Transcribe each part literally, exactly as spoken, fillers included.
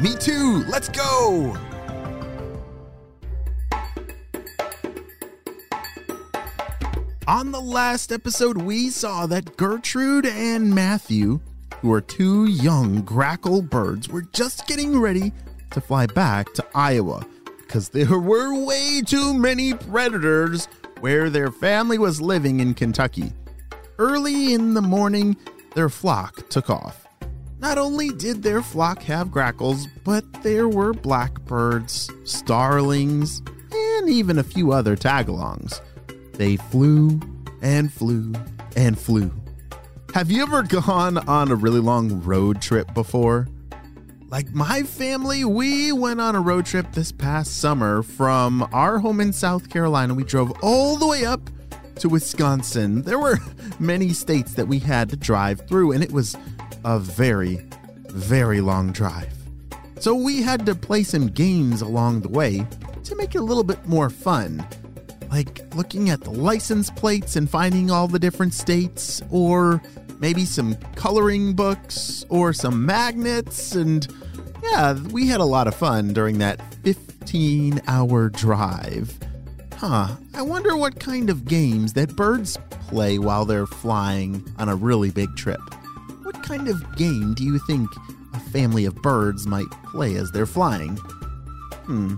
Me too! Let's go! On the last episode, we saw that Gertrude and Matthew, who are two young grackle birds, were just getting ready to fly back to Iowa because there were way too many predators where their family was living in Kentucky. Early in the morning, their flock took off. Not only did their flock have grackles, but there were blackbirds, starlings, and even a few other tagalongs. They flew and flew and flew. Have you ever gone on a really long road trip before? Like my family, we went on a road trip this past summer from our home in South Carolina. We drove all the way up to Wisconsin. There were many states that we had to drive through, and it was a very, very long drive. So we had to play some games along the way to make it a little bit more fun, like looking at the license plates and finding all the different states, or maybe some coloring books or some magnets. And yeah, we had a lot of fun during that fifteen hour drive. Huh, I wonder what kind of games that birds play while they're flying on a really big trip. What kind of game do you think a family of birds might play as they're flying? Hmm.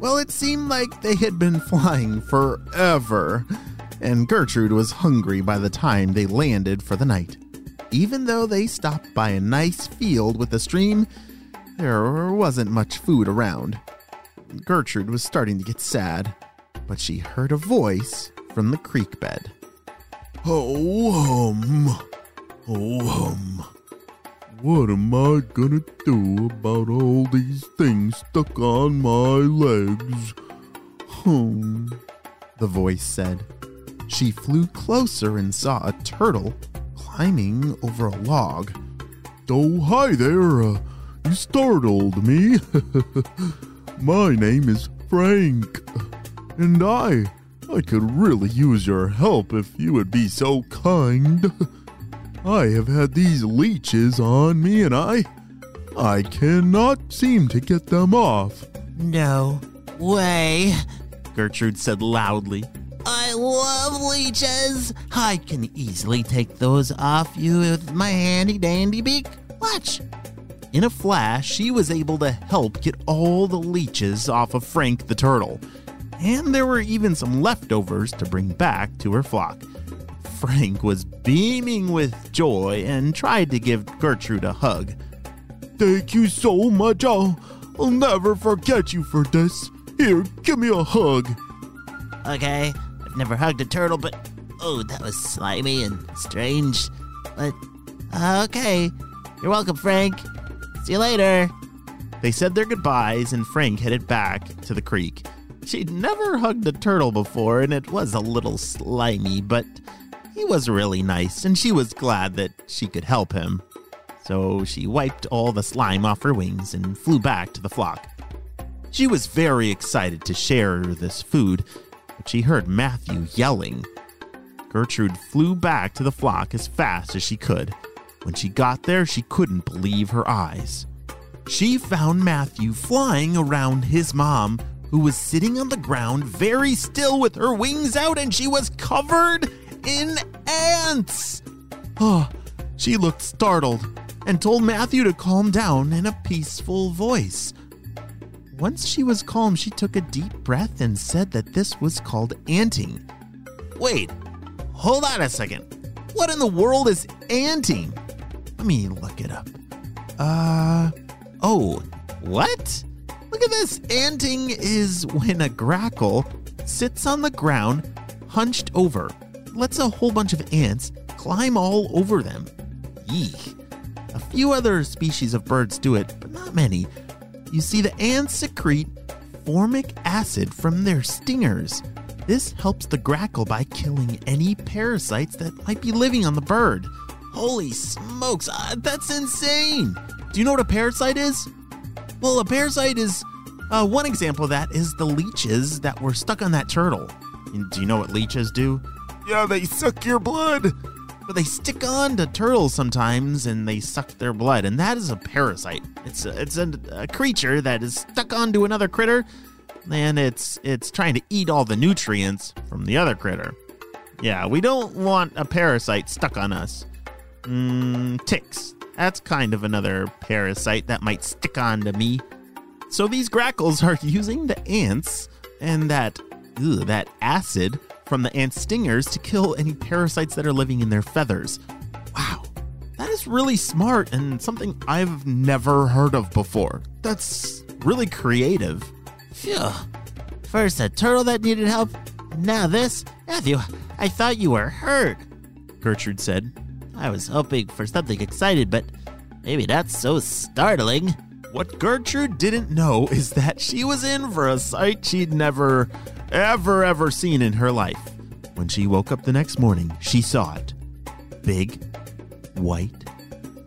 Well, it seemed like they had been flying forever, and Gertrude was hungry by the time they landed for the night. Even though they stopped by a nice field with a stream, there wasn't much food around. Gertrude was starting to get sad, but she heard a voice from the creek bed. Oh, hum. Oh, hum. What am I gonna do about all these things stuck on my legs? Hum, the voice said. She flew closer and saw a turtle climbing over a log. Oh, hi there. Uh, you startled me. My name is Frank, and I, I could really use your help if you would be so kind. I have had these leeches on me, and I, I cannot seem to get them off. No way, Gertrude said loudly. I love leeches. I can easily take those off you with my handy dandy beak. Watch. In a flash, she was able to help get all the leeches off of Frank the turtle. And there were even some leftovers to bring back to her flock. Frank was beaming with joy and tried to give Gertrude a hug. Thank you so much. I'll, I'll never forget you for this. Here, give me a hug. Okay. I've never hugged a turtle, but oh, that was slimy and strange. But uh, okay, you're welcome, Frank. See you later. They said their goodbyes, and Frank headed back to the creek. She'd never hugged a turtle before, and it was a little slimy, but he was really nice, and she was glad that she could help him. So she wiped all the slime off her wings and flew back to the flock. She was very excited to share this food. She heard Matthew yelling. Gertrude flew back to the flock as fast as she could. When she got there, she couldn't believe her eyes. She found Matthew flying around his mom, who was sitting on the ground very still with her wings out, and she was covered in ants. Oh, she looked startled and told Matthew to calm down in a peaceful voice. Once she was calm, she took a deep breath and said that this was called anting. Wait, hold on a second. What in the world is anting? Let me look it up. Uh, oh, what? Look at this. Anting is when a grackle sits on the ground, hunched over, lets a whole bunch of ants climb all over them. Eek. A few other species of birds do it, but not many. you see the ants secrete formic acid from their stingers. This helps the grackle by killing any parasites that might be living on the bird. Holy smokes, uh, that's insane! Do you know what a parasite is? Well, a parasite is, uh, one example of that is the leeches that were stuck on that turtle. And do you know what leeches do? Yeah, they suck your blood! But they stick on to turtles sometimes and they suck their blood, and that is a parasite. It's a, it's a, a creature that is stuck onto another critter, and it's it's trying to eat all the nutrients from the other critter. Yeah, we don't want a parasite stuck on us. Mm, ticks. That's kind of another parasite that might stick on to me. So these grackles are using the ants and that ew, that acid from the ant stingers to kill any parasites that are living in their feathers. Wow, that is really smart and something I've never heard of before. That's really creative. Phew, first a turtle that needed help, now this. Matthew, I thought you were hurt, Gertrude said. I was hoping for something exciting, but maybe not so startling. What Gertrude didn't know is that she was in for a sight she'd never, ever, ever seen in her life. When she woke up the next morning, she saw it. Big, white,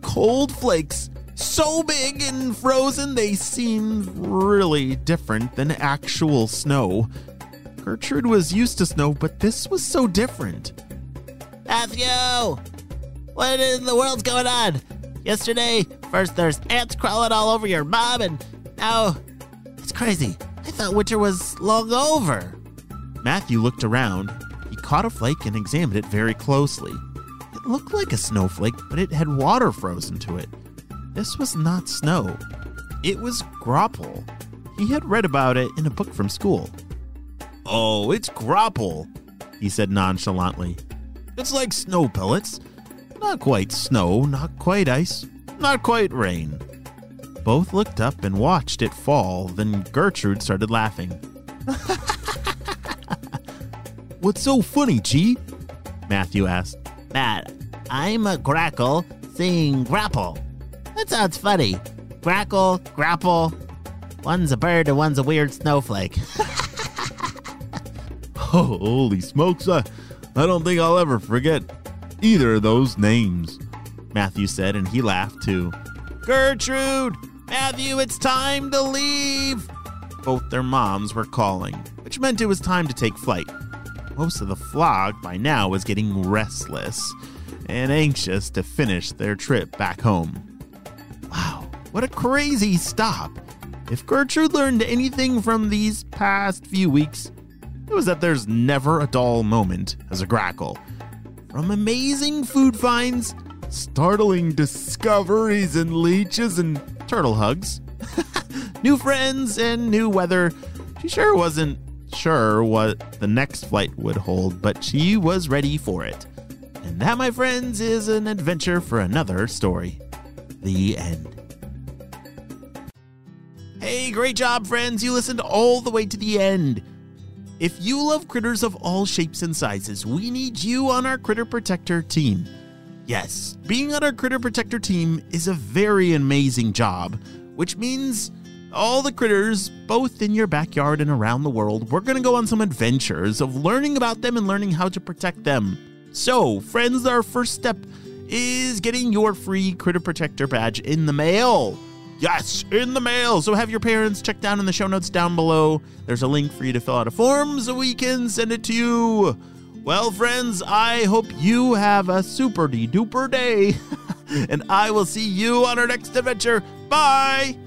cold flakes, so big and frozen they seemed really different than actual snow. Gertrude was used to snow, but this was so different. Matthew! What in the world's going on? Yesterday, first there's ants crawling all over your mom, and now... It's crazy. I thought winter was long over. Matthew looked around. He caught a flake and examined it very closely. It looked like a snowflake, but it had water frozen to it. This was not snow. It was grapple. He had read about it in a book from school. Oh, it's grapple, he said nonchalantly. It's like snow pellets. Not quite snow, not quite ice, not quite rain. Both looked up and watched it fall, then Gertrude started laughing. What's so funny, G? Matthew asked. Matt, I'm a grackle saying grapple. That sounds funny. Grackle, grapple. One's a bird and one's a weird snowflake. Oh, holy smokes, I, I don't think I'll ever forget either of those names, Matthew said, and he laughed too. Gertrude, Matthew, it's time to leave. Both their moms were calling, which meant it was time to take flight. Most of the flock by now was getting restless and anxious to finish their trip back home. Wow, what a crazy stop. If Gertrude learned anything from these past few weeks, it was that there's never a dull moment as a grackle. From amazing food finds, startling discoveries in leeches and turtle hugs, new friends and new weather, she sure wasn't sure what the next flight would hold, but she was ready for it. And that, my friends, is an adventure for another story. The end. Hey, great job, friends. You listened all the way to the end. If you love critters of all shapes and sizes, we need you on our Critter Protector team. Yes, being on our Critter Protector team is a very amazing job, which means all the critters, both in your backyard and around the world, we're going to go on some adventures of learning about them and learning how to protect them. So, friends, our first step is getting your free Critter Protector badge in the mail. Yes, in the mail. So have your parents check down in the show notes down below. There's a link for you to fill out a form so we can send it to you. Well, friends, I hope you have a super-de-duper day. And I will see you on our next adventure. Bye.